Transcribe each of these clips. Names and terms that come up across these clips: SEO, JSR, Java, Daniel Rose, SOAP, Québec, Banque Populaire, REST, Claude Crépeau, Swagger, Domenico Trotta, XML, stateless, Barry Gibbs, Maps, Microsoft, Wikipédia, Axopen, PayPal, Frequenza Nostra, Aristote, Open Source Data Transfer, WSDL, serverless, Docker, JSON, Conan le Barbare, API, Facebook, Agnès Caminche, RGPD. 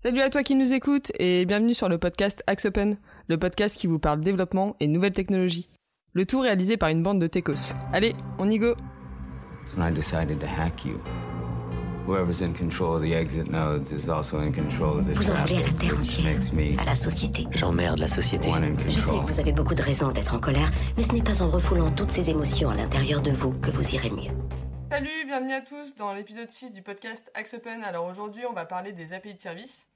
Salut à toi qui nous écoutes et bienvenue sur le podcast Axopen, le podcast qui vous parle développement et nouvelles technologies. Le tout réalisé par une bande de techos. Allez, on y go. When I decided to hack you. Whoever's in control of the exit nodes is also in control of the vous en voulez à la terre entière, à la société. J'emmerde la société. Je sais que vous avez beaucoup de raisons d'être en colère, mais ce n'est pas en refoulant toutes ces émotions à l'intérieur de vous que vous irez mieux. Salut, bienvenue à tous dans l'épisode 6 du podcast Axopen. Alors aujourd'hui, on va parler des API de service.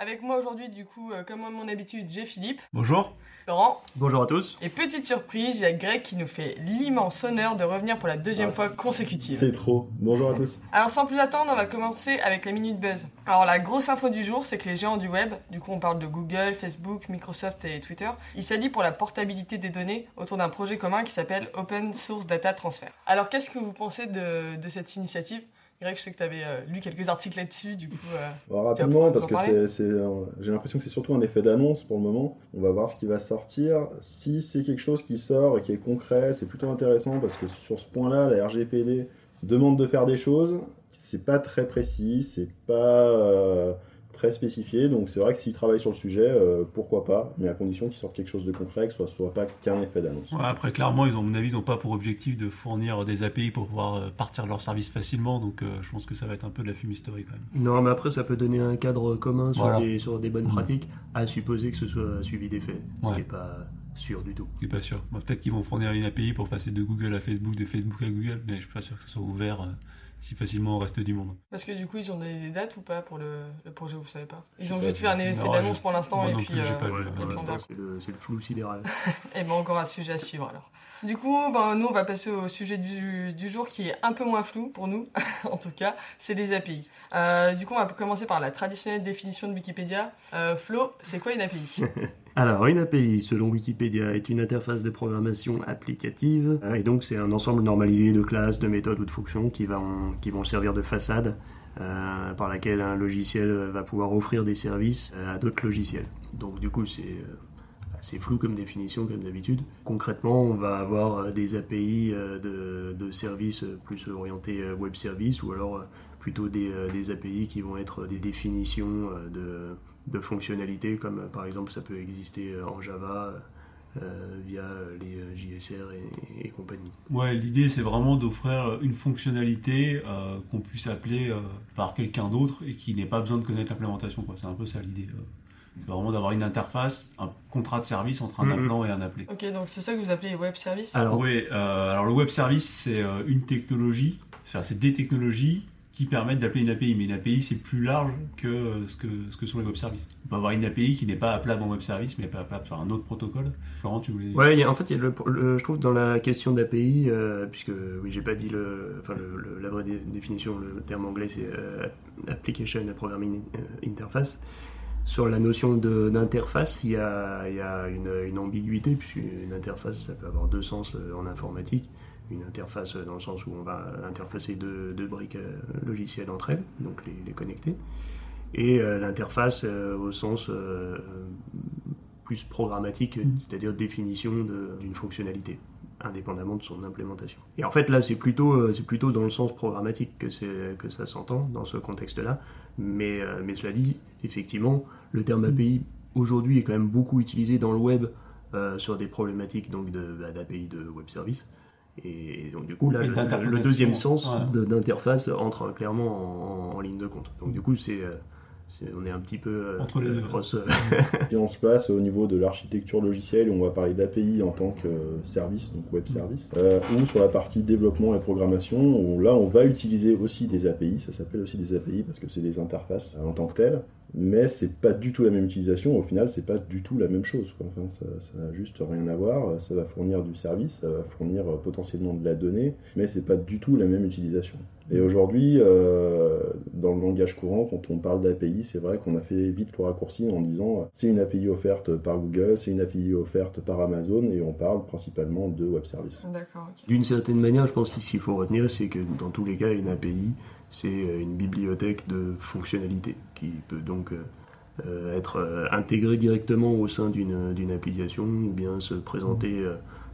Avec moi aujourd'hui, du coup, comme à mon habitude, j'ai Philippe. Bonjour. Laurent. Bonjour à tous. Et petite surprise, il y a Greg qui nous fait l'immense honneur de revenir pour la deuxième fois consécutive. C'est trop. Bonjour à tous. Alors sans plus attendre, on va commencer avec la Minute Buzz. Alors la grosse info du jour, c'est que les géants du web, du coup on parle de Google, Facebook, Microsoft et Twitter, ils s'allient pour la portabilité des données autour d'un projet commun qui s'appelle Open Source Data Transfer. Alors qu'est-ce que vous pensez de cette initiative ? Greg, je sais que tu avais lu quelques articles là-dessus, du coup... rapidement, parce que j'ai l'impression que c'est surtout un effet d'annonce pour le moment. On va voir ce qui va sortir. Si c'est quelque chose qui sort et qui est concret, c'est plutôt intéressant, parce que sur ce point-là, la RGPD demande de faire des choses. C'est pas très précis, c'est pas très spécifié. Donc c'est vrai que s'ils travaillent sur le sujet, pourquoi pas, mais à condition qu'ils sortent quelque chose de concret, que ce ne soit pas qu'un effet d'annonce. Ouais, après, clairement, à mon avis, ils n'ont pas pour objectif de fournir des API pour pouvoir partir de leur service facilement, donc je pense que ça va être un peu de la fumisterie quand même. Non, mais après, ça peut donner un cadre commun sur des bonnes pratiques, à supposer que ce soit suivi des faits, ce qui n'est pas sûr du tout. C'est pas sûr. Bah, peut-être qu'ils vont fournir une API pour passer de Google à Facebook, de Facebook à Google, mais je ne suis pas sûr que ce soit ouvert... si facilement au reste du monde. Parce que du coup, ils ont des dates ou pas pour le projet, vous savez pas ? Ils ont juste fait un effet d'annonce pour l'instant et puis... C'est le flou sidéral. Et bien encore un sujet à suivre alors. Du coup, nous on va passer au sujet du jour qui est un peu moins flou pour nous, en tout cas, c'est les API. Du coup, on va commencer par la traditionnelle définition de Wikipédia. Flo, c'est quoi une API ? Alors, une API, selon Wikipédia, est une interface de programmation applicative, et donc c'est un ensemble normalisé de classes, de méthodes ou de fonctions qui vont servir de façade par laquelle un logiciel va pouvoir offrir des services à d'autres logiciels. Donc du coup, c'est flou comme définition, comme d'habitude. Concrètement, on va avoir des API de services plus orientés web service, ou alors plutôt des API qui vont être des définitions de fonctionnalités, comme par exemple ça peut exister en Java via les JSR et compagnie. Ouais, l'idée c'est vraiment d'offrir une fonctionnalité qu'on puisse appeler par quelqu'un d'autre et qui n'ait pas besoin de connaître l'implémentation, quoi. C'est un peu ça l'idée. C'est vraiment d'avoir une interface, un contrat de service entre un appelant et un appelé. Ok, donc c'est ça que vous appelez web service ? Alors oui, alors le web service c'est une technologie, c'est des technologies qui permettent d'appeler une API, mais une API c'est plus large que ce que sont les web services. On peut avoir une API qui n'est pas appelable en web service, mais pas appelable sur un autre protocole. Florent, tu voulais... Ouais, je trouve dans la question d'API, puisque oui, j'ai pas dit la vraie définition, le terme anglais c'est Application Programming Interface. Sur la notion d'interface, il y a une ambiguïté, puisqu'une interface ça peut avoir deux sens en informatique. Une interface dans le sens où on va interfacer deux briques logicielles entre elles, donc les connecter, et l'interface au sens plus programmatique, c'est-à-dire définition d'une fonctionnalité, indépendamment de son implémentation. Et en fait là c'est plutôt dans le sens programmatique que ça s'entend dans ce contexte-là, mais cela dit, effectivement, le terme API aujourd'hui est quand même beaucoup utilisé dans le web sur des problématiques donc d'API de web service. Et donc du coup, là, le deuxième sens d'interface entre clairement en ligne de compte. Donc du coup, on est un petit peu... entre les deux. Si on se place au niveau de l'architecture logicielle, on va parler d'API en tant que service, donc web service, ou sur la partie développement et programmation, où là, on va utiliser aussi des API. Ça s'appelle aussi des API parce que c'est des interfaces en tant que telles. Mais c'est pas du tout la même utilisation, au final c'est pas du tout la même chose, quoi. Enfin, ça n'a juste rien à voir, ça va fournir du service, ça va fournir potentiellement de la donnée, mais c'est pas du tout la même utilisation. Et aujourd'hui, dans le langage courant, quand on parle d'API, c'est vrai qu'on a fait vite le raccourci en disant c'est une API offerte par Google, c'est une API offerte par Amazon, et on parle principalement de web service. D'accord, okay. D'une certaine manière, je pense que ce qu'il faut retenir, c'est que dans tous les cas, une API, c'est une bibliothèque de fonctionnalités qui peut donc être intégrée directement au sein d'une application, ou bien se présenter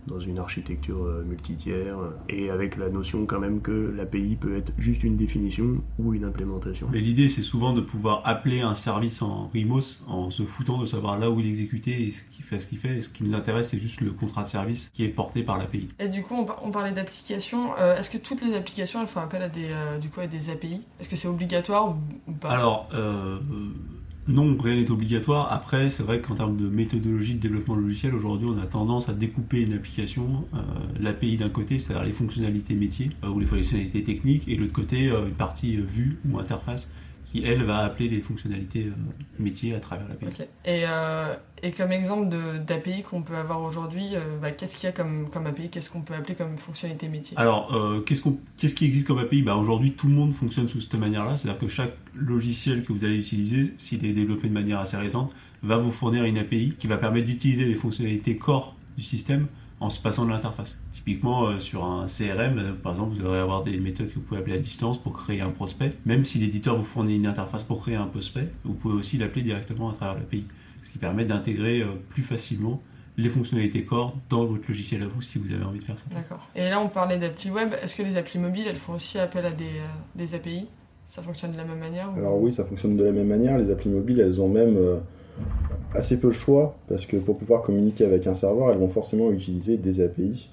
dans une architecture multi-tiers, et avec la notion quand même que l'API peut être juste une définition ou une implémentation. Mais l'idée, c'est souvent de pouvoir appeler un service en remote en se foutant de savoir là où il est exécuté et ce qu'il fait. Et ce qui nous intéresse, c'est juste le contrat de service qui est porté par l'API. Et du coup, on parlait d'applications. Est-ce que toutes les applications, elles font appel à des API ? Est-ce que c'est obligatoire ou pas ? Alors, non, rien n'est obligatoire. Après, c'est vrai qu'en termes de méthodologie de développement logiciel, aujourd'hui, on a tendance à découper une application, l'API d'un côté, c'est-à-dire les fonctionnalités métiers ou les fonctionnalités techniques, et de l'autre côté, une partie vue ou interface qui, elle, va appeler les fonctionnalités métiers à travers l'API. Okay. Et comme exemple d'API qu'on peut avoir aujourd'hui, qu'est-ce qu'il y a comme API ? Qu'est-ce qu'on peut appeler comme fonctionnalité métier ? Alors, qu'est-ce qui existe comme API ? Aujourd'hui, tout le monde fonctionne sous cette manière-là. C'est-à-dire que chaque logiciel que vous allez utiliser, s'il est développé de manière assez récente, va vous fournir une API qui va permettre d'utiliser les fonctionnalités core du système en se passant de l'interface. Typiquement, sur un CRM, par exemple, vous allez avoir des méthodes que vous pouvez appeler à distance pour créer un prospect. Même si l'éditeur vous fournit une interface pour créer un prospect, vous pouvez aussi l'appeler directement à travers l'API. Ce qui permet d'intégrer plus facilement les fonctionnalités core dans votre logiciel à vous si vous avez envie de faire ça. D'accord. Et là, on parlait d'applis web. Est-ce que les applis mobiles, elles font aussi appel à des API ? Ça fonctionne de la même manière ou... Alors oui, ça fonctionne de la même manière. Les applis mobiles, elles ont même assez peu le choix parce que pour pouvoir communiquer avec un serveur, elles vont forcément utiliser des API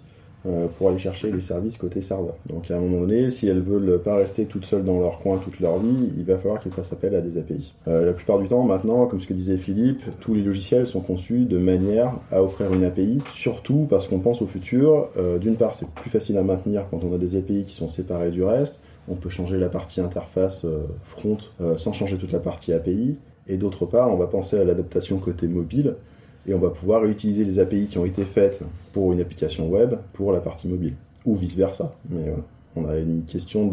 pour aller chercher les services côté serveur. Donc à un moment donné, si elles veulent pas rester toutes seules dans leur coin toute leur vie, il va falloir qu'elles fassent appel à des API. La plupart du temps maintenant, comme ce que disait Philippe, tous les logiciels sont conçus de manière à offrir une API, surtout parce qu'on pense au futur. D'une part, c'est plus facile à maintenir quand on a des API qui sont séparées du reste. On peut changer la partie interface front sans changer toute la partie API. Et d'autre part, on va penser à l'adaptation côté mobile et on va pouvoir réutiliser les API qui ont été faites pour une application web pour la partie mobile, ou vice-versa. Mais voilà, on a une question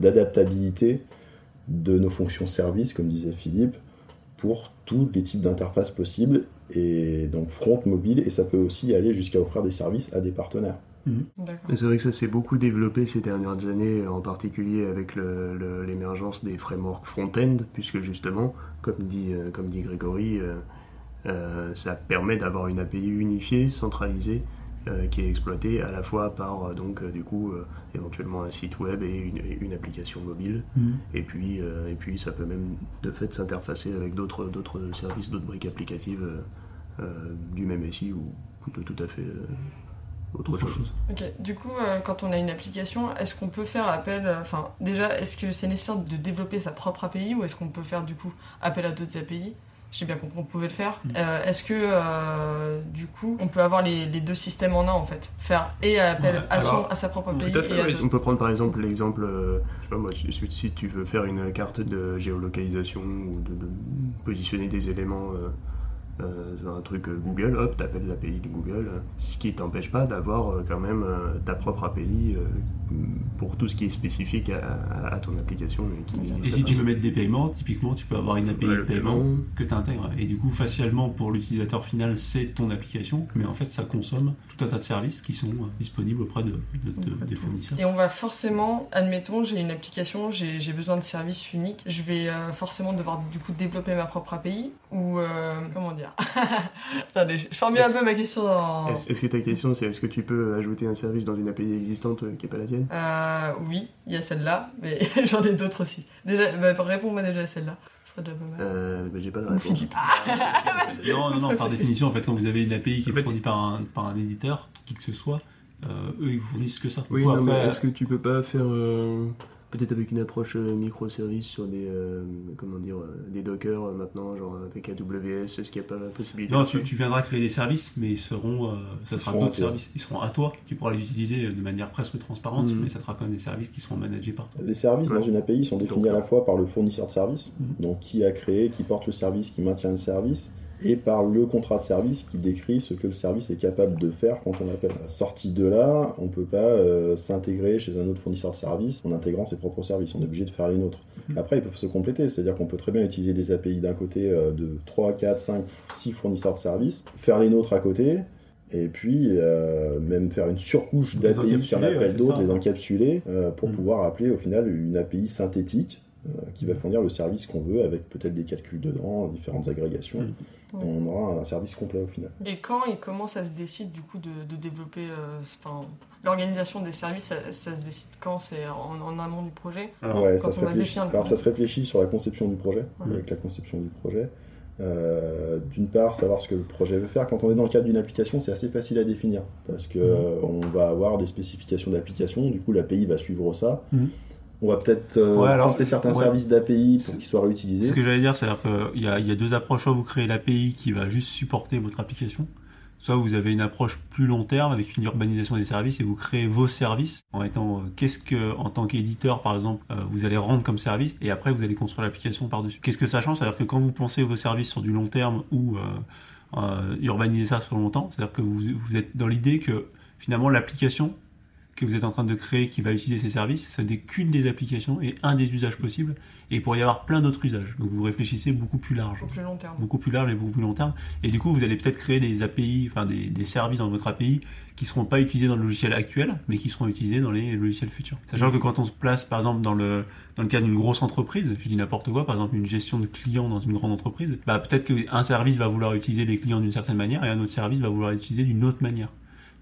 d'adaptabilité de nos fonctions services, comme disait Philippe, pour tous les types d'interfaces possibles, et donc front, mobile, et ça peut aussi aller jusqu'à offrir des services à des partenaires. Mmh. C'est vrai que ça s'est beaucoup développé ces dernières années, en particulier avec l'émergence des frameworks front-end, puisque justement, comme dit Grégory, ça permet d'avoir une API unifiée, centralisée, qui est exploitée à la fois par éventuellement un site web et une application mobile. Mmh. Et puis ça peut même de fait s'interfacer avec d'autres services, d'autres briques applicatives du même SI ou de tout à fait... Autre chose. Ok. Du coup, quand on a une application, est-ce qu'on peut faire appel... déjà, est-ce que c'est nécessaire de développer sa propre API ou est-ce qu'on peut faire, du coup, appel à d'autres API ? J'ai bien compris qu'on pouvait le faire. Est-ce que, du coup, on peut avoir les deux systèmes en un, en fait ? Faire et appel à sa propre API. Tout à fait, et on peut prendre, par exemple, l'exemple... si tu veux faire une carte de géolocalisation ou de positionner des éléments... un truc Google, hop, t'appelles l'API de Google, ce qui t'empêche pas d'avoir quand même ta propre API pour tout ce qui est spécifique à ton application. Et si tu veux mettre des paiements, typiquement, tu peux avoir une API de paiement que t'intègres. Et du coup, facialement, pour l'utilisateur final, c'est ton application, mais en fait, ça consomme tout un tas de services qui sont disponibles auprès des fournisseurs. Et on va forcément, admettons, j'ai une application, j'ai besoin de services uniques, je vais forcément devoir, du coup, développer ma propre API, ou, comment dire Attendez, je formule un peu ma question dans... Est-ce que ta question c'est est-ce que tu peux ajouter un service dans une API existante qui n'est pas la tienne ? Oui, il y a celle-là, mais j'en ai d'autres aussi. Déjà, réponds-moi déjà à celle-là. J'ai pas la réponse. Non, par définition, en fait, quand vous avez une API qui est fournie par un éditeur, qui que ce soit, eux ils vous fournissent que ça. Oui, mais est-ce que tu peux pas faire... peut-être avec une approche microservice sur des Docker maintenant, genre avec AWS, est-ce qu'il n'y a pas la possibilité ? Non, tu viendras créer des services, mais ça sera d'autres services. Ils seront à toi, tu pourras les utiliser de manière presque transparente, mais ça sera quand même des services qui seront managés par toi. Les services dans une API sont définis à la fois par le fournisseur de service, donc qui a créé, qui porte le service, qui maintient le service, et par le contrat de service qui décrit ce que le service est capable de faire quand on appelle. Sorti de là, on ne peut pas s'intégrer chez un autre fournisseur de service en intégrant ses propres services, on est obligé de faire les nôtres. Après, ils peuvent se compléter, c'est-à-dire qu'on peut très bien utiliser des API d'un côté de 3, 4, 5, 6 fournisseurs de services, faire les nôtres à côté, et puis même faire une surcouche d'API sur l'appel d'autres, les encapsuler, pour pouvoir appeler au final une API synthétique qui va fournir le service qu'on veut, avec peut-être des calculs dedans, différentes agrégations. Mmh. Et on aura un service complet au final. Et quand et comment ça se décide du coup de développer l'organisation des services, ça se décide quand? C'est en amont du projet? Ça se réfléchit sur la conception du projet, avec la conception du projet. D'une part, savoir ce que le projet veut faire. Quand on est dans le cadre d'une application, c'est assez facile à définir, parce qu'on va avoir des spécifications d'application, du coup l'API va suivre ça. On va peut-être penser certains services d'API pour qu'ils soient réutilisés. Ce que j'allais dire, c'est-à-dire qu'il y a deux approches. Soit vous créez l'API qui va juste supporter votre application, soit vous avez une approche plus long terme avec une urbanisation des services et vous créez vos services en étant qu'est-ce que, en tant qu'éditeur par exemple, vous allez rendre comme service, et après vous allez construire l'application par-dessus. Qu'est-ce que ça change? C'est-à-dire que quand vous pensez vos services sur du long terme ou urbaniser ça sur longtemps, c'est-à-dire que vous êtes dans l'idée que finalement l'application que vous êtes en train de créer, qui va utiliser ces services, ce n'est qu'une des applications et un des usages possibles, et il pourrait y avoir plein d'autres usages. Donc vous réfléchissez beaucoup plus large. Beaucoup plus long terme. Beaucoup plus large et beaucoup plus long terme. Et du coup, vous allez peut-être créer des API, enfin des services dans votre API qui ne seront pas utilisés dans le logiciel actuel, mais qui seront utilisés dans les logiciels futurs. Sachant que quand on se place, par exemple, dans le cadre d'une grosse entreprise, je dis n'importe quoi, par exemple une gestion de clients dans une grande entreprise, bah peut-être qu'un service va vouloir utiliser les clients d'une certaine manière et un autre service va vouloir les utiliser d'une autre manière.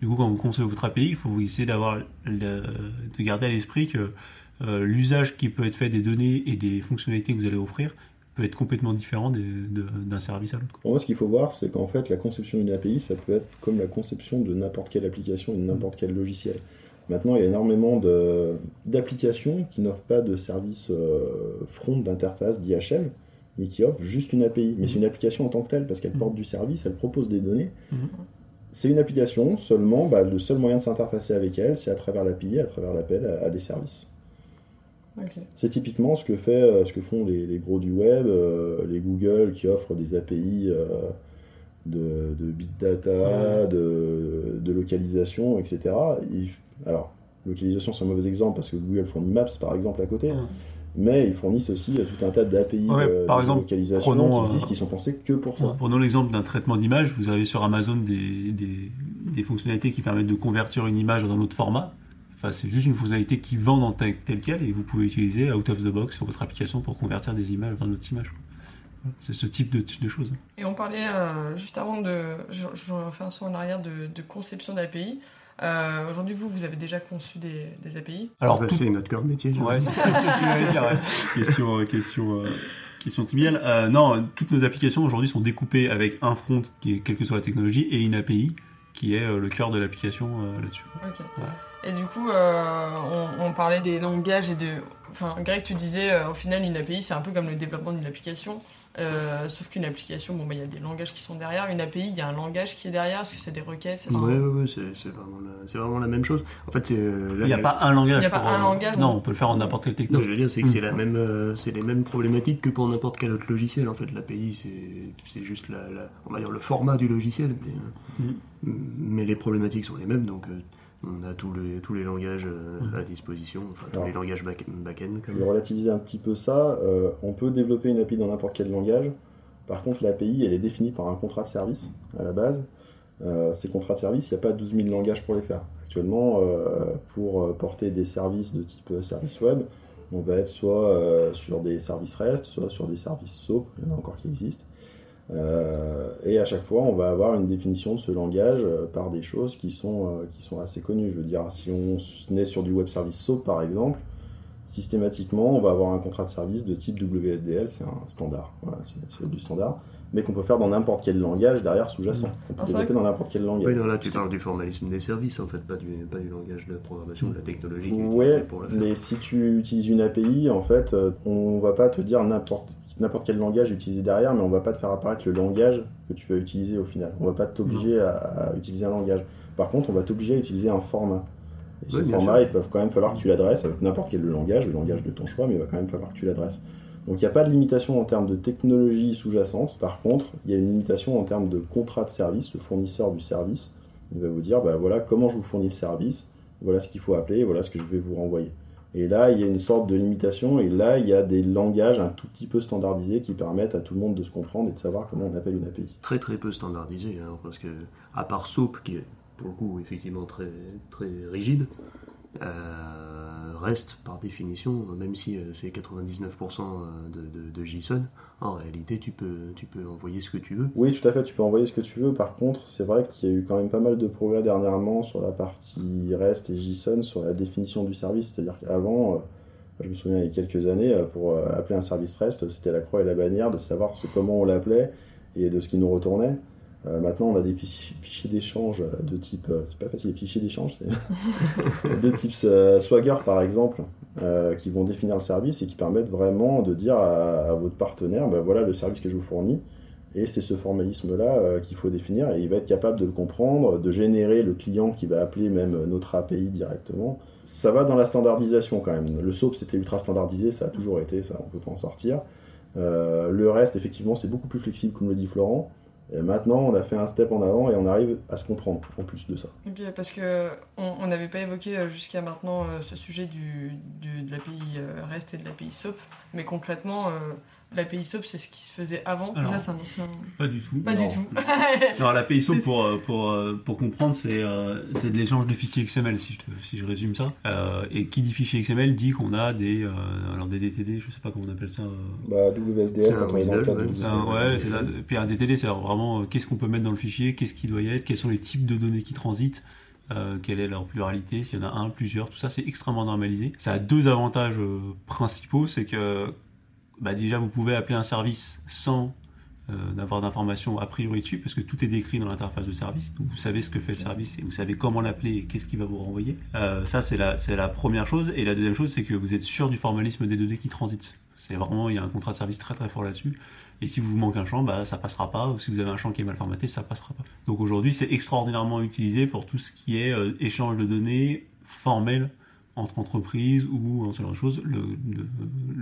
Du coup, quand vous concevez votre API, il faut essayer de garder à l'esprit que l'usage qui peut être fait des données et des fonctionnalités que vous allez offrir peut être complètement différent d'un service à l'autre. Pour moi, ce qu'il faut voir, c'est qu'en fait, la conception d'une API, ça peut être comme la conception de n'importe quelle application et de n'importe quel logiciel. Maintenant, il y a énormément d'applications qui n'offrent pas de service front d'interface d'IHM, mais qui offrent juste une API. Mais c'est une application en tant que telle, parce qu'elle porte du service, elle propose des données. C'est une application, seulement le seul moyen de s'interfacer avec elle, c'est à travers l'API, à travers l'appel à des services. Okay. C'est typiquement ce que font les gros du web, les Google qui offrent des API de big data, de localisation, etc. Alors, localisation c'est un mauvais exemple parce que Google fournit Maps par exemple à côté. Mais ils fournissent aussi tout un tas d'API de localisation qui existent, qui sont pensés que pour ça. Prenons l'exemple d'un traitement d'image. Vous avez sur Amazon des fonctionnalités qui permettent de convertir une image dans un autre format. Enfin, c'est juste une fonctionnalité qui vend en tel quel, et vous pouvez utiliser out of the box sur votre application pour convertir des images dans d'autres images. C'est ce type de choses. Et on parlait juste avant de... Je refais un saut en arrière de conception d'API. Aujourd'hui, vous avez déjà conçu des API? Alors, c'est notre cœur de métier. Ouais, c'est ce que je voulais dire. Ouais. Question triviale. Non, toutes nos applications aujourd'hui sont découpées avec un front, qui est, quelle que soit la technologie, et une API, qui est le cœur de l'application là-dessus. Ok. Ouais. Et du coup, on parlait des langages et Enfin, Greg, tu disais, au final, une API, c'est un peu comme le développement d'une application. Sauf qu'une application, il y a des langages qui sont derrière. Une API, il y a un langage qui est derrière. Est-ce que c'est des requêtes? Oui, c'est vraiment la même chose. En fait, il n'y a pas un langage. Non, on peut le faire en n'importe quelle technologie. Je veux dire, c'est que c'est la même, c'est les mêmes problématiques que pour n'importe quel autre logiciel. En fait, l'API, c'est juste on va dire le format du logiciel, mais les problématiques sont les mêmes. Donc, on a tous les langages à disposition, tous les langages back-end. Pour relativiser un petit peu ça, on peut développer une API dans n'importe quel langage. Par contre, l'API, elle est définie par un contrat de service, à la base. Ces contrats de service, il n'y a pas 12 000 langages pour les faire. Actuellement, pour porter des services de type service web, on va être soit sur des services REST, soit sur des services SOAP, il y en a encore qui existent. Et à chaque fois on va avoir une définition de ce langage par des choses qui sont assez connues. Je veux dire, si on est sur du web service SOAP par exemple, systématiquement on va avoir un contrat de service de type WSDL, c'est un standard, c'est du standard, mais qu'on peut faire dans n'importe quel langage derrière sous-jacent. On peut développer dans n'importe quel langage. Oui, non, là tu parles du formalisme des services en fait, pas du langage de programmation, de la technologie. Oui, mais si tu utilises une API, en fait, on va pas te dire n'importe quel langage utilisé derrière, mais on va pas te faire apparaître le langage que tu vas utiliser au final. On va pas t'obliger à utiliser un langage. Par contre, on va t'obliger à utiliser un format. Et ce format, il va quand même falloir que tu l'adresses avec n'importe quel langage, le langage de ton choix, mais il va quand même falloir que tu l'adresses. Donc il n'y a pas de limitation en termes de technologie sous-jacente. Par contre, il y a une limitation en termes de contrat de service. Le fournisseur du service, il va vous dire, voilà comment je vous fournis le service, voilà ce qu'il faut appeler, voilà ce que je vais vous renvoyer. Et là, il y a une sorte de limitation, et là, il y a des langages un tout petit peu standardisés qui permettent à tout le monde de se comprendre et de savoir comment on appelle une API. Très très peu standardisé, parce que, à part SOAP, qui est pour le coup effectivement très, très rigide, REST, par définition, même si c'est 99% de JSON, en réalité, tu peux envoyer ce que tu veux. Oui, tout à fait, tu peux envoyer ce que tu veux. Par contre, c'est vrai qu'il y a eu quand même pas mal de progrès dernièrement sur la partie REST et JSON, sur la définition du service. C'est-à-dire qu'avant, je me souviens, il y a quelques années, pour appeler un service REST, c'était la croix et la bannière de savoir comment on l'appelait et de ce qui nous retournait. Maintenant, on a des fichiers d'échange de type... c'est pas facile, les fichiers d'échange, c'est... de type Swagger, par exemple, qui vont définir le service et qui permettent vraiment de dire à votre partenaire, ben voilà le service que je vous fournis, et c'est ce formalisme-là qu'il faut définir, et il va être capable de le comprendre, de générer le client qui va appeler même notre API directement. Ça va dans la standardisation, quand même. Le SOAP, c'était ultra standardisé, ça a toujours été, ça, on peut pas en sortir. Le reste, effectivement, c'est beaucoup plus flexible, comme le dit Florent. Et maintenant, on a fait un step en avant et on arrive à se comprendre en plus de ça. Et puis, parce qu'on n'avait pas évoqué jusqu'à maintenant ce sujet de l'API REST et de l'API SOAP, mais concrètement, l'API SOAP, c'est ce qui se faisait avant. Alors, ça, c'est un ancien... Pas du tout. Pas du tout. Alors, l'API SOAP, pour comprendre, c'est de l'échange de fichiers XML, si je résume ça. Et qui dit fichier XML dit qu'on a des DTD, je ne sais pas comment on appelle ça. WSDL. C'est un WSDL. C'est ça. Puis un DTD, c'est vraiment qu'est-ce qu'on peut mettre dans le fichier, qu'est-ce qui doit y être, quels sont les types de données qui transitent. Quelle est leur pluralité, s'il y en a un, plusieurs, tout ça c'est extrêmement normalisé. Ça a deux avantages principaux, c'est que déjà vous pouvez appeler un service sans d'avoir d'informations a priori dessus, parce que tout est décrit dans l'interface de service, donc vous savez ce que fait le service et vous savez comment l'appeler et qu'est-ce qu'il va vous renvoyer. Ça c'est la première chose, et la deuxième chose c'est que vous êtes sûr du formalisme des données qui transitent. C'est vraiment, il y a un contrat de service très très fort là-dessus. Et si vous manque un champ, ça passera pas. Ou si vous avez un champ qui est mal formaté, ça passera pas. Donc aujourd'hui, c'est extraordinairement utilisé pour tout ce qui est échange de données formel entre entreprises ou en ce genre de choses. Le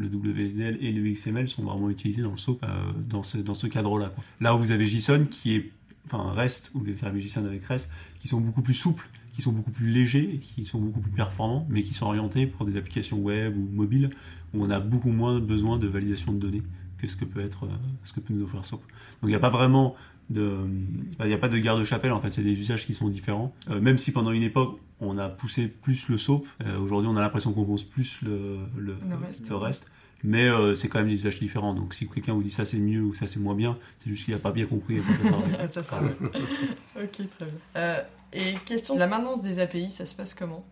WSDL et le XML sont vraiment utilisés dans le SOAP, dans ce cadre-là. Là où vous avez JSON qui est, REST ou les services JSON avec REST, qui sont beaucoup plus souples, qui sont beaucoup plus légers, qui sont beaucoup plus performants, mais qui sont orientés pour des applications web ou mobiles où on a beaucoup moins besoin de validation de données que ce que peut nous offrir SOAP. Donc il n'y a pas vraiment il n'y a pas de garde-chapelle, en fait, c'est des usages qui sont différents. Même si pendant une époque, on a poussé plus le SOAP, aujourd'hui on a l'impression qu'on pousse plus le reste. Mais c'est quand même des usages différents. Donc si quelqu'un vous dit ça c'est mieux ou ça c'est moins bien, c'est juste qu'il n'a pas bien compris. Ça sera bien. Ok, très bien. Et question de la maintenance des API, ça se passe comment ?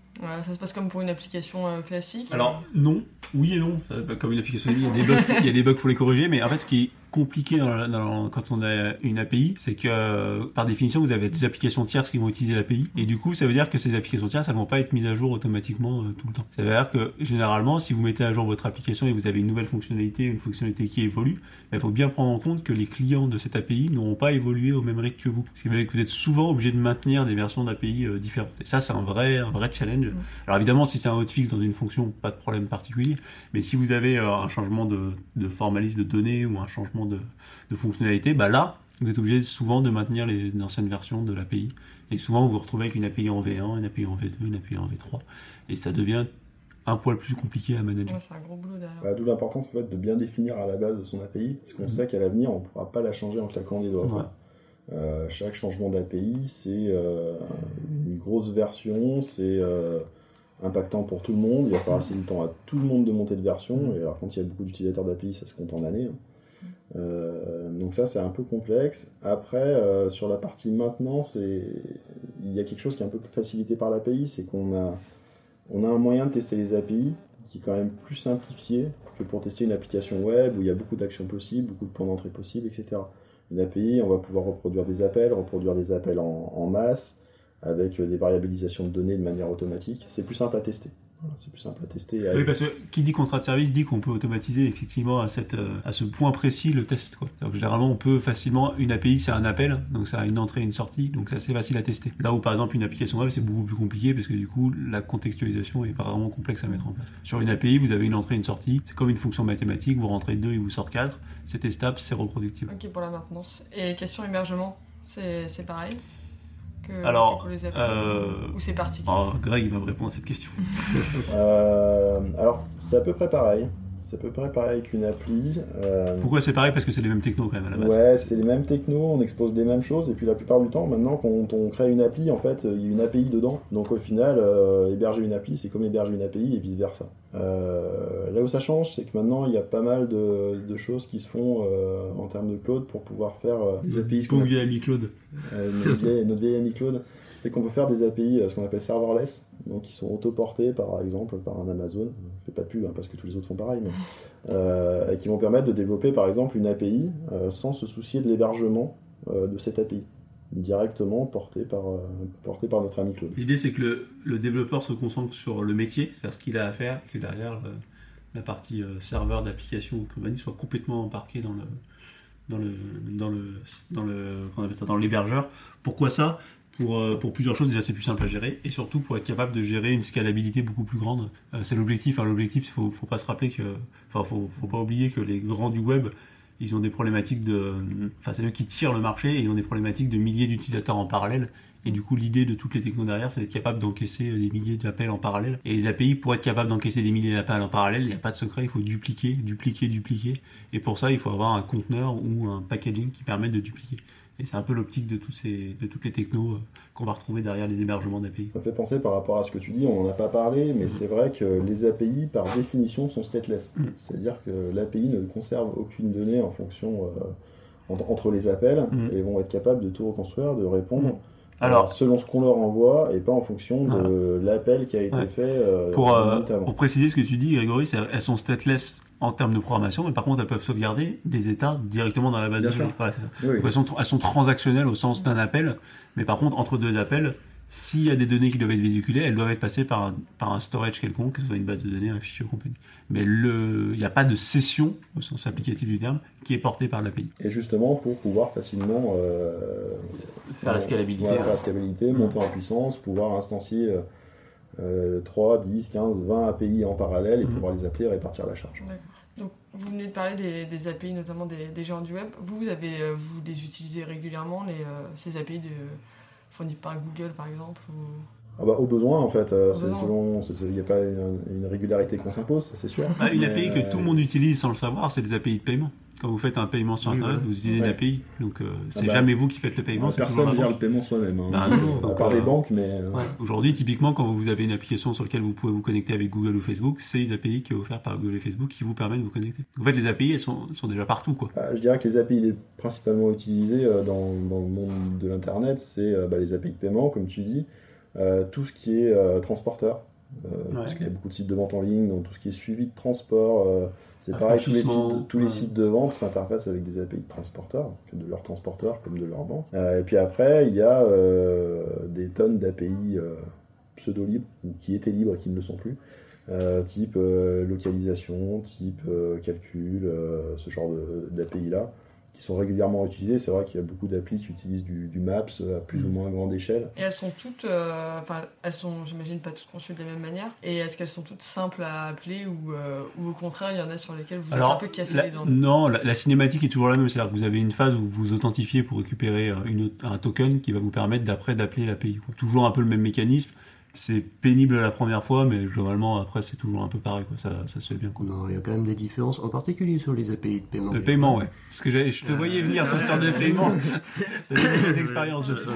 Ça se passe comme pour une application classique ? Alors non, oui et non. Comme une application, il y a des bugs, il faut les corriger. Mais en fait, ce qui est compliqué quand on a une API, c'est que par définition, vous avez des applications tierces qui vont utiliser l'API. Et du coup, ça veut dire que ces applications tierces, elles ne vont pas être mises à jour automatiquement tout le temps. Ça veut dire que généralement, si vous mettez à jour votre application et vous avez une nouvelle fonctionnalité, une fonctionnalité qui évolue, il faut bien prendre en compte que les clients de cette API n'auront pas évolué au même rythme que vous. Ce qui veut dire que vous êtes souvent obligé de maintenir des versions d'API différentes. Et ça, c'est un vrai challenge. Alors évidemment, si c'est un hotfix dans une fonction, pas de problème particulier. Mais si vous avez un changement de formalisme de données ou un changement de fonctionnalité, là, vous êtes obligé souvent de maintenir les anciennes versions de l'API. Et souvent, vous vous retrouvez avec une API en V1, une API en V2, une API en V3. Et ça devient un poil plus compliqué à manager. Ouais, c'est un gros boulot derrière. D'où l'importance de bien définir à la base son API, parce qu'on sait qu'à l'avenir, on ne pourra pas la changer en claquant des doigts. Ouais. Chaque changement d'API, c'est une grosse version, c'est impactant pour tout le monde. Il va falloir assez de temps à tout le monde de monter de version. Et alors, quand il y a beaucoup d'utilisateurs d'API, ça se compte en années. Donc ça c'est un peu complexe. Après sur la partie maintenance, il y a quelque chose qui est un peu plus facilité par l'API, c'est qu'on a un moyen de tester les API qui est quand même plus simplifié que pour tester une application web où il y a beaucoup d'actions possibles, beaucoup de points d'entrée possibles, etc. Une API, on va pouvoir reproduire des appels en masse avec des variabilisations de données de manière automatique. C'est plus simple à tester. C'est plus simple à tester. Oui, parce que qui dit contrat de service dit qu'on peut automatiser effectivement à ce point précis le test. Donc, généralement, on peut facilement... Une API, c'est un appel, donc ça a une entrée et une sortie, donc c'est assez facile à tester. Là où, par exemple, une application web, c'est beaucoup plus compliqué parce que du coup, la contextualisation est vraiment complexe à mettre en place. Sur une API, vous avez une entrée et une sortie. C'est comme une fonction mathématique, vous rentrez 2 et vous sortez 4. C'est testable, c'est reproductible. Ok, pour la maintenance. Et question hébergement, c'est pareil ? Alors, ou c'est particulier. Greg va me répondre à cette question. Alors, c'est à peu près pareil. C'est à peu près pareil qu'une appli. Pourquoi c'est pareil? Parce que c'est les mêmes technos quand même à la base. Ouais, c'est les mêmes technos, on expose les mêmes choses, et puis la plupart du temps, maintenant, quand on crée une appli, en fait, il y a une API dedans. Donc au final, héberger une appli, c'est comme héberger une API et vice-versa. Là où ça change, c'est que maintenant, il y a pas mal de choses qui se font en termes de cloud pour pouvoir faire des API. Ton vieil ami Claude. Notre vieil ami Claude. C'est qu'on peut faire des API, ce qu'on appelle serverless, donc qui sont autoportés par exemple par un Amazon, je fais pas de pub hein, parce que tous les autres font pareil, mais, et qui vont permettre de développer par exemple une API sans se soucier de l'hébergement de cette API, directement portée par notre ami Claude. L'idée c'est que le développeur se concentre sur le métier, faire ce qu'il a à faire, et que derrière la partie serveur d'application ou compagnie soit complètement embarquée dans l'hébergeur. Pourquoi ça? Pour plusieurs choses, déjà c'est plus simple à gérer et surtout pour être capable de gérer une scalabilité beaucoup plus grande. C'est l'objectif. Alors, l'objectif, faut pas se rappeler que, enfin, faut pas oublier que les grands du web, ils ont des problématiques c'est eux qui tirent le marché et ils ont des problématiques de milliers d'utilisateurs en parallèle. Et du coup, l'idée de toutes les technos derrière, c'est d'être capable d'encaisser des milliers d'appels en parallèle. Et les API, pour être capable d'encaisser des milliers d'appels en parallèle, il n'y a pas de secret, il faut dupliquer. Et pour ça, il faut avoir un conteneur ou un packaging qui permette de dupliquer. Et c'est un peu l'optique de toutes les technos qu'on va retrouver derrière les hébergements d'API. Ça fait penser par rapport à ce que tu dis, on n'en a pas parlé, mais c'est vrai que les API, par définition, sont stateless. C'est-à-dire que l'API ne conserve aucune donnée en fonction, entre les appels, et vont être capables de tout reconstruire, de répondre alors, selon ce qu'on leur envoie, et pas en fonction de l'appel qui a été fait. Pour préciser ce que tu dis, Grégory, elles sont stateless en termes de programmation, mais par contre, elles peuvent sauvegarder des états directement dans la base de données. Ouais, oui. Elles sont transactionnelles au sens d'un appel, mais par contre, entre deux appels, s'il y a des données qui doivent être véhiculées, elles doivent être passées par un storage quelconque, que ce soit une base de données, un fichier ou compagnie. Mais il n'y a pas de session, au sens applicatif du terme, qui est portée par l'API. Et justement, pour pouvoir facilement faire la scalabilité, monter en puissance, pouvoir instancier 3, 10, 15, 20 API en parallèle et pouvoir les appeler et répartir la charge. D'accord. Donc, vous venez de parler des API, notamment des géants du web. Vous les utilisez régulièrement, ces API fournis par Google, par exemple au besoin, en fait. Il n'y a pas une régularité qu'on s'impose, c'est sûr. Une API que tout le monde utilise sans le savoir, c'est des API de paiement. Quand vous faites un paiement sur Internet, vous utilisez une API. Donc, c'est jamais vous qui faites le paiement. Personne ne gère le paiement soi-même. Par les banques, mais... Ouais. Aujourd'hui, typiquement, quand vous avez une application sur laquelle vous pouvez vous connecter avec Google ou Facebook, c'est une API qui est offerte par Google et Facebook qui vous permet de vous connecter. En fait, les API, elles sont déjà partout, quoi. Je dirais que les API les principalement utilisées dans le monde de l'Internet, c'est les API de paiement, comme tu dis, tout ce qui est transporteur. Parce qu'il y a beaucoup de sites de vente en ligne, donc tout ce qui est suivi de transport... C'est pareil, tous les sites de vente s'interfacent avec des API de transporteurs, de leurs transporteurs comme de leurs banques. Et puis après, il y a des tonnes d'API pseudo-libres, ou qui étaient libres et qui ne le sont plus, type localisation, type calcul, ce genre d'API-là, qui sont régulièrement utilisées. C'est vrai qu'il y a beaucoup d'applis qui utilisent du Maps à plus ou moins grande échelle. Et elles sont toutes, elles sont, j'imagine, pas toutes conçues de la même manière. Et est-ce qu'elles sont toutes simples à appeler ou au contraire, il y en a sur lesquelles vous êtes un peu cassé les dents? Non, la cinématique est toujours la même. C'est-à-dire que vous avez une phase où vous vous authentifiez pour récupérer un token qui va vous permettre d'après d'appeler l'API. Toujours un peu le même mécanisme. C'est pénible la première fois, mais globalement, après, c'est toujours un peu pareil, quoi. Ça se fait bien. Quoi. Non, il y a quand même des différences, en particulier sur les API de paiement. De paiement, ouais. Parce que je te voyais venir sur ce genre de paiement. T'as des expériences dessus.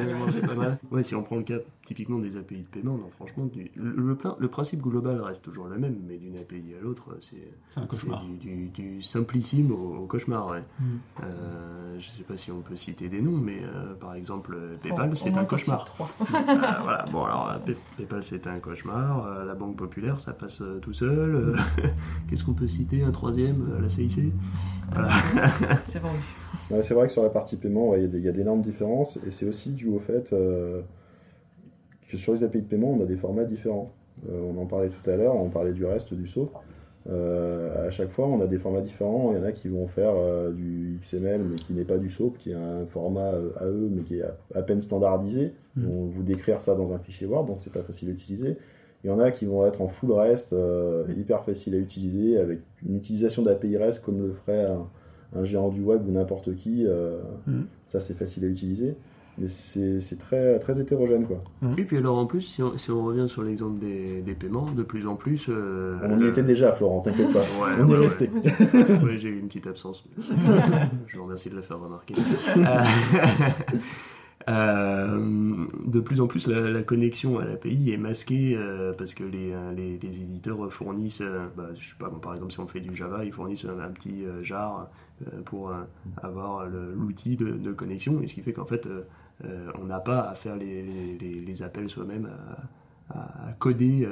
Ouais, si on prend le cas typiquement des API de paiement, non, franchement, le principe global reste toujours le même, mais d'une API à l'autre, c'est un cauchemar. C'est du simplissime au cauchemar, ouais. Je ne sais pas si on peut citer des noms, mais par exemple, PayPal, c'est un cauchemar. Voilà, bon, alors, c'est un cauchemar, la Banque Populaire ça passe tout seul, qu'est-ce qu'on peut citer, un troisième, la CIC, voilà. C'est vendu. Ouais, c'est vrai que sur la partie paiement il y a d'énormes différences et c'est aussi dû au fait que sur les API de paiement on a des formats différents, on en parlait tout à l'heure, on parlait du REST, du SOAP, à chaque fois on a des formats différents, il y en a qui vont faire du XML mais qui n'est pas du SOAP, qui est un format AE mais qui est à peine standardisé. On vous décrire ça dans un fichier Word, donc c'est pas facile à utiliser. Il y en a qui vont être en full REST, hyper facile à utiliser, avec une utilisation d'API REST comme le ferait un géant du web ou n'importe qui. Ça c'est facile à utiliser. Mais c'est très, très hétérogène, quoi. Et puis alors, en plus, si on revient sur l'exemple des paiements, de plus en plus... on y était déjà, Florent, t'inquiète pas. Ouais, on est resté. Oui, j'ai eu une petite absence. Je vous remercie de la faire remarquer. De plus en plus, la connexion à l'API est masquée parce que les éditeurs fournissent, je sais pas, par exemple, si on fait du Java, ils fournissent un petit jar pour avoir l'outil de connexion, et ce qui fait qu'en fait, on n'a pas à faire les appels soi-même, à coder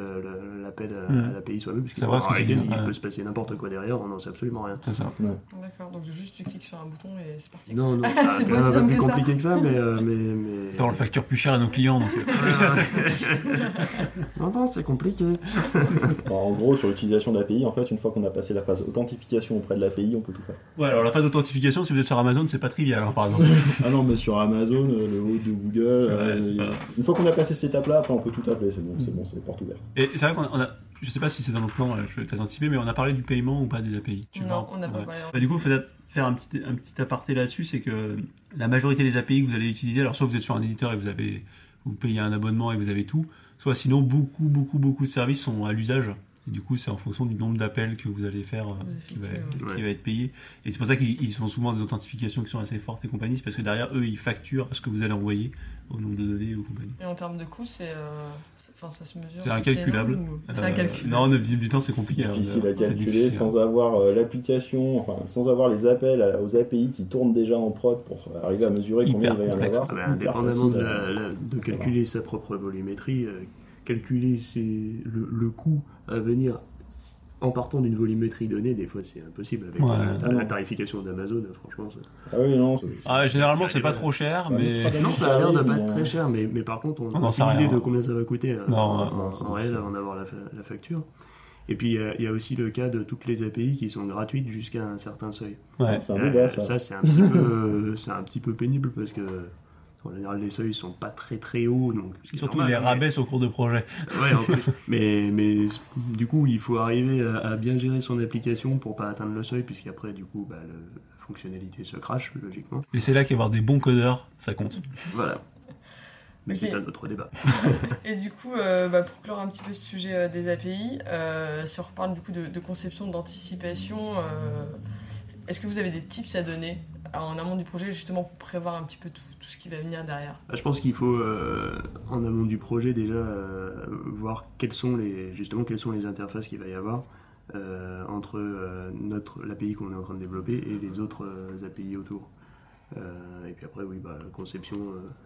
l'appel à l'API soi-même, parce qu'en réalité, il peut se passer n'importe quoi derrière, on n'en sait absolument rien. C'est ça. Ouais. D'accord, donc juste tu cliques sur un bouton et c'est parti. Non, c'est quand même un peu plus compliqué que ça, mais... Attends, on le facture plus cher à nos clients, donc... non, c'est compliqué. En gros, sur l'utilisation de l'API, en fait, une fois qu'on a passé la phase authentification auprès de l'API, on peut tout faire. Ouais, alors la phase d'authentification, si vous êtes sur Amazon, c'est pas trivial, par exemple. Ah non, mais sur Amazon, le haut de Google... Une fois qu'on a passé cette étape-là, après, on peut tout appeler. C'est bon, c'est les portes ouvertes. Et c'est vrai qu'on a, je sais pas si c'est dans le plan, je vais t'anticiper, mais on a parlé du paiement ou pas des API. On n'a pas parlé. Bah, du coup, il faut faire un petit aparté là-dessus, c'est que la majorité des API que vous allez utiliser, alors soit vous êtes sur un éditeur et vous payez un abonnement et vous avez tout, soit sinon beaucoup de services sont à l'usage. Et du coup, c'est en fonction du nombre d'appels que vous allez faire qui va être payé. Et c'est pour ça qu'ils sont souvent des authentifications qui sont assez fortes et compagnie. C'est parce que derrière, eux, ils facturent ce que vous allez envoyer au nombre de données ou compagnie. Et en termes de coût, ça se mesure... C'est incalculable. C'est incalculable. Non, 9e du temps, c'est compliqué. C'est difficile à calculer sans avoir l'application, enfin, sans avoir les appels aux API qui tournent déjà en prod pour arriver à mesurer combien il va y en avoir. Indépendamment de calculer sa propre volumétrie... Calculer le coût à venir en partant d'une volumétrie donnée, des fois c'est impossible. Avec la tarification d'Amazon, franchement. Ça... Ah oui, non. Généralement, c'est pas trop cher. Mais... Non, ça a l'air de pas être très cher, mais par contre, on n'a aucune idée de combien ça va coûter en réel avant d'avoir la facture. Et puis, il y a aussi le cas de toutes les API qui sont gratuites jusqu'à un certain seuil. Ouais, c'est un débat, ça. Ça, c'est un petit peu pénible parce que. En général, les seuils ne sont pas très très hauts. Donc, surtout, ils les rabaissent au cours de projet. Oui, en plus. Mais du coup, il faut arriver à bien gérer son application pour ne pas atteindre le seuil, puisqu'après, du coup, la fonctionnalité se crache, logiquement. Et c'est là qu'avoir des bons codeurs, ça compte. Voilà. Mais c'est un autre débat. Et du coup, pour clore un petit peu ce sujet des API, si on reparle du coup de conception, d'anticipation, est-ce que vous avez des tips à donner en amont du projet, justement, pour prévoir un petit peu tout ce qui va venir derrière? Je pense qu'il faut, en amont du projet, déjà voir quelles sont les interfaces qu'il va y avoir entre l'API qu'on est en train de développer et les autres API autour. Et puis après, la conception...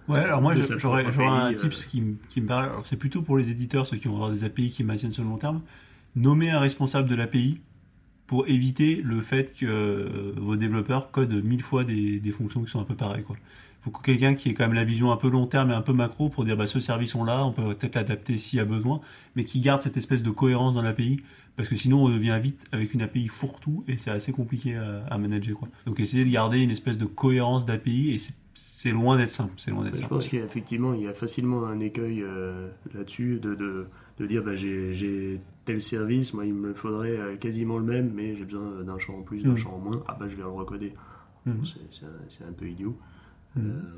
alors moi, j'aurais un tips qui me paraît... Alors, c'est plutôt pour les éditeurs, ceux qui vont avoir des API qui maintiennent sur le long terme. Nommer un responsable de l'API, pour éviter le fait que vos développeurs codent 1000 fois des fonctions qui sont un peu pareilles, quoi. Il faut que quelqu'un qui ait quand même la vision un peu long terme et un peu macro pour dire ce service on l'a, on peut peut-être l'adapter s'il y a besoin, mais qui garde cette espèce de cohérence dans l'API, parce que sinon on devient vite avec une API fourre-tout et c'est assez compliqué à manager, quoi. Donc essayez de garder une espèce de cohérence d'API et c'est loin d'être simple. Je pense qu'effectivement il y a facilement un écueil là-dessus de dire j'ai tel service, moi il me faudrait quasiment le même, mais j'ai besoin d'un champ en plus, d'un champ en moins, je vais le recoder. C'est un peu idiot.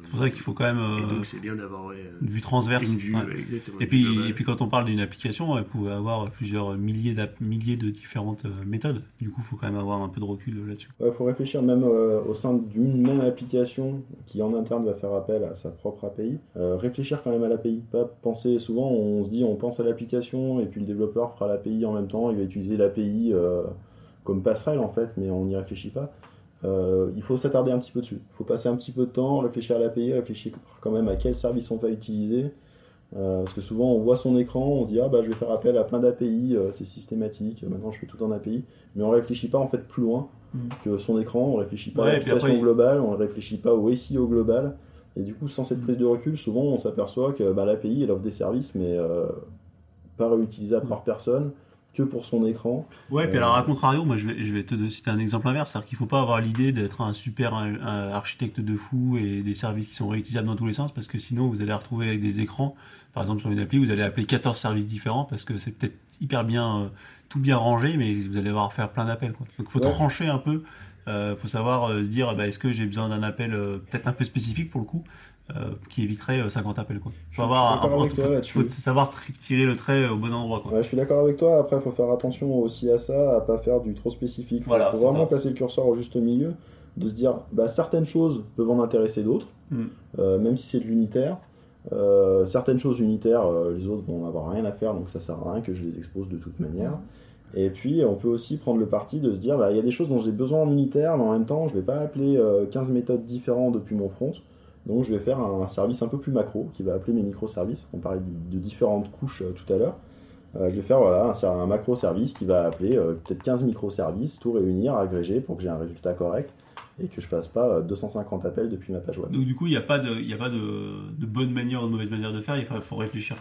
C'est pour ça qu'il faut quand même donc c'est bien d'avoir une vue transverse. Une vue, et puis quand on parle d'une application, elle pouvait avoir plusieurs milliers de différentes méthodes. Du coup, il faut quand même avoir un peu de recul là-dessus. Il faut réfléchir même au sein d'une même application qui en interne va faire appel à sa propre API. Réfléchir quand même à l'API. Pas penser souvent, on se dit on pense à l'application et puis le développeur fera l'API en même temps. Il va utiliser l'API comme passerelle en fait, mais on n'y réfléchit pas. Il faut s'attarder un petit peu dessus. Il faut passer un petit peu de temps, réfléchir à l'API, réfléchir quand même à quel service on va utiliser. Parce que souvent, on voit son écran, on se dit je vais faire appel à plein d'API, c'est systématique, maintenant je fais tout en API. Mais on ne réfléchit pas en fait plus loin que son écran, on ne réfléchit pas à l'application globale, on ne réfléchit pas au SEO global. Et du coup, sans cette prise de recul, souvent on s'aperçoit que l'API elle offre des services, mais pas réutilisable par personne. Que pour son écran. Ouais, puis alors à contrario, moi je vais te citer un exemple inverse, c'est-à-dire qu'il ne faut pas avoir l'idée d'être un super un architecte de fou et des services qui sont réutilisables dans tous les sens, parce que sinon vous allez retrouver avec des écrans, par exemple sur une appli, vous allez appeler 14 services différents, parce que c'est peut-être hyper bien, tout bien rangé, mais vous allez avoir à faire plein d'appels, quoi. Donc il faut trancher un peu faut savoir se dire est-ce que j'ai besoin d'un appel peut-être un peu spécifique pour le coup qui éviterait 50 appels quoi. Faut savoir tirer le trait au bon endroit quoi. Ouais, je suis d'accord avec toi. Après, il faut faire attention aussi à ça, à pas faire du trop spécifique. Voilà, faut vraiment placer le curseur au juste milieu, de se dire certaines choses peuvent en intéresser d'autres, même si c'est de l'unitaire. Certaines choses unitaires, les autres vont avoir rien à faire, donc ça sert à rien que je les expose de toute manière. Et puis on peut aussi prendre le parti de se dire il y a des choses dont j'ai besoin en unitaire, mais en même temps je vais pas appeler 15 méthodes différentes depuis mon front, donc je vais faire un service un peu plus macro qui va appeler mes microservices. On parlait de différentes couches tout à l'heure. Je vais faire un macro service qui va appeler peut-être 15 microservices, tout réunir, agréger pour que j'ai un résultat correct et que je fasse pas 250 appels depuis ma page web. Donc du coup, il n'y a pas de bonne manière ou de mauvaise manière de faire, il faut réfléchir.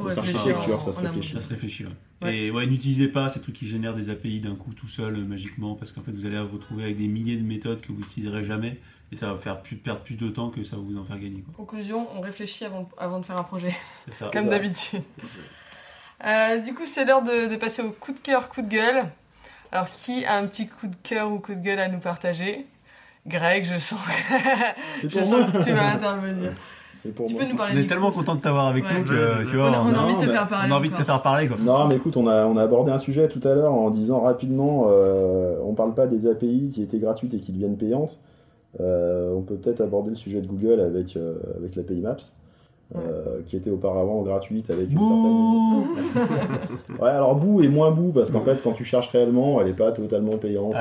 Ça se réfléchit. Ouais. Et n'utilisez pas ces trucs qui génèrent des API d'un coup tout seul, magiquement, parce qu'en fait, vous allez vous retrouver avec des milliers de méthodes que vous n'utiliserez jamais, et ça va vous faire perdre plus de temps que ça va vous en faire gagner, quoi. Conclusion, on réfléchit avant de faire un projet, c'est ça. Comme d'habitude. Du coup, c'est l'heure de passer au coup de cœur, coup de gueule. Alors, qui a un petit coup de cœur ou coup de gueule à nous partager ? Greg, je sens que tu vas intervenir. C'est pour moi. Nous parler. On est tellement content de t'avoir avec nous que tu vois. On a envie de te faire parler. Quoi. Non, mais écoute, on a abordé un sujet tout à l'heure en disant rapidement, on parle pas des API qui étaient gratuites et qui deviennent payantes. On peut peut-être aborder le sujet de Google avec l'API Maps. Qui était auparavant gratuite avec une certaine. Ouais, alors boue et moins boue parce qu'en fait, quand tu cherches réellement, elle est pas totalement payante.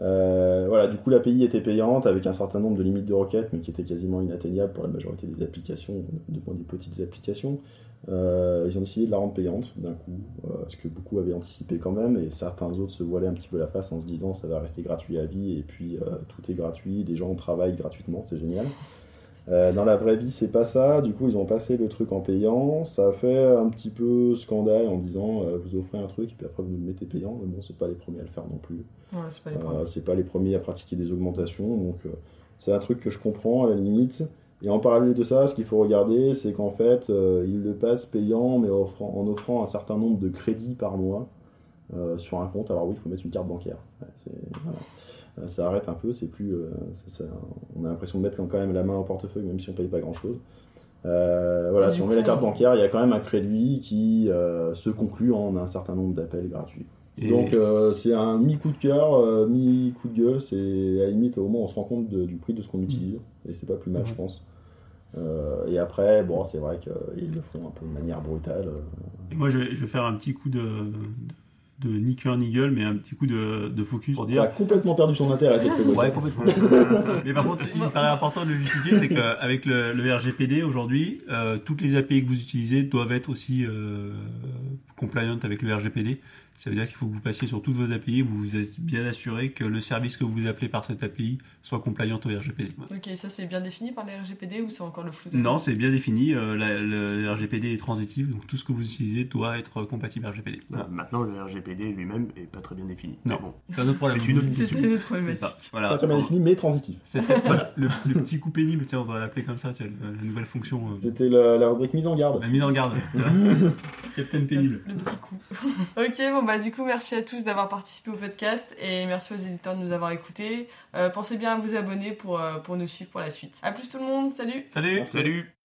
Ouais. Du coup l'API était payante avec un certain nombre de limites de requêtes, mais qui étaient quasiment inatteignables pour la majorité des applications, des petites applications. Ils ont décidé de la rendre payante d'un coup, ce que beaucoup avaient anticipé quand même, et certains autres se voilaient un petit peu la face en se disant ça va rester gratuit à vie, et puis tout est gratuit, les gens travaillent gratuitement, c'est génial. Dans la vraie vie, c'est pas ça. Du coup, ils ont passé le truc en payant. Ça a fait un petit peu scandale en disant vous offrez un truc et puis après vous le mettez payant. Mais bon, c'est pas les premiers à le faire non plus. Ouais, c'est pas les premiers à pratiquer des augmentations. Donc, c'est un truc que je comprends à la limite. Et en parallèle de ça, ce qu'il faut regarder, c'est qu'en fait, ils le passent payant, mais en offrant un certain nombre de crédits par mois sur un compte. Alors oui, il faut mettre une carte bancaire. Ouais, ça arrête un peu, c'est plus, on a l'impression de mettre quand même la main au portefeuille même si on paye pas grand chose. Si on met la carte bancaire, il y a quand même un crédit qui se conclut en un certain nombre d'appels gratuits. Donc c'est un mi-coup de cœur, mi-coup de gueule, c'est à la limite au moment où on se rend compte du prix de ce qu'on utilise, et c'est pas plus mal je pense. Et après, bon, c'est vrai qu'ils le font un peu de manière brutale. Et moi je vais faire un petit coup de ni cœur ni gueule, mais un petit coup de focus pour dire. Ça a complètement perdu son intérêt cette catégorie. Ouais, complètement. Mais par contre, il me paraît important de le justifier, c'est qu'avec le RGPD aujourd'hui, toutes les API que vous utilisez doivent être aussi compliant avec le RGPD. Ça veut dire qu'il faut que vous passiez sur toutes vos API, vous vous êtes bien assuré que le service que vous appelez par cette API soit compliant au RGPD. Ok, ça c'est bien défini par le RGPD ou c'est encore le flou? Non, c'est bien défini, le RGPD est transitif, donc tout ce que vous utilisez doit être compatible RGPD. Voilà. Maintenant, le RGPD lui-même n'est pas très bien défini. Non, bon, c'est un autre problème. C'est une autre problématique. Pas très bien défini, mais transitif. C'est le petit coup pénible, tiens, on va l'appeler comme ça, la nouvelle fonction. C'était la rubrique mise en garde. La mise en garde, Captain pénible. Le petit coup. Ok, bon, du coup, merci à tous d'avoir participé au podcast et merci aux éditeurs de nous avoir écoutés. Pensez bien à vous abonner pour nous suivre pour la suite. À plus tout le monde, salut. Salut.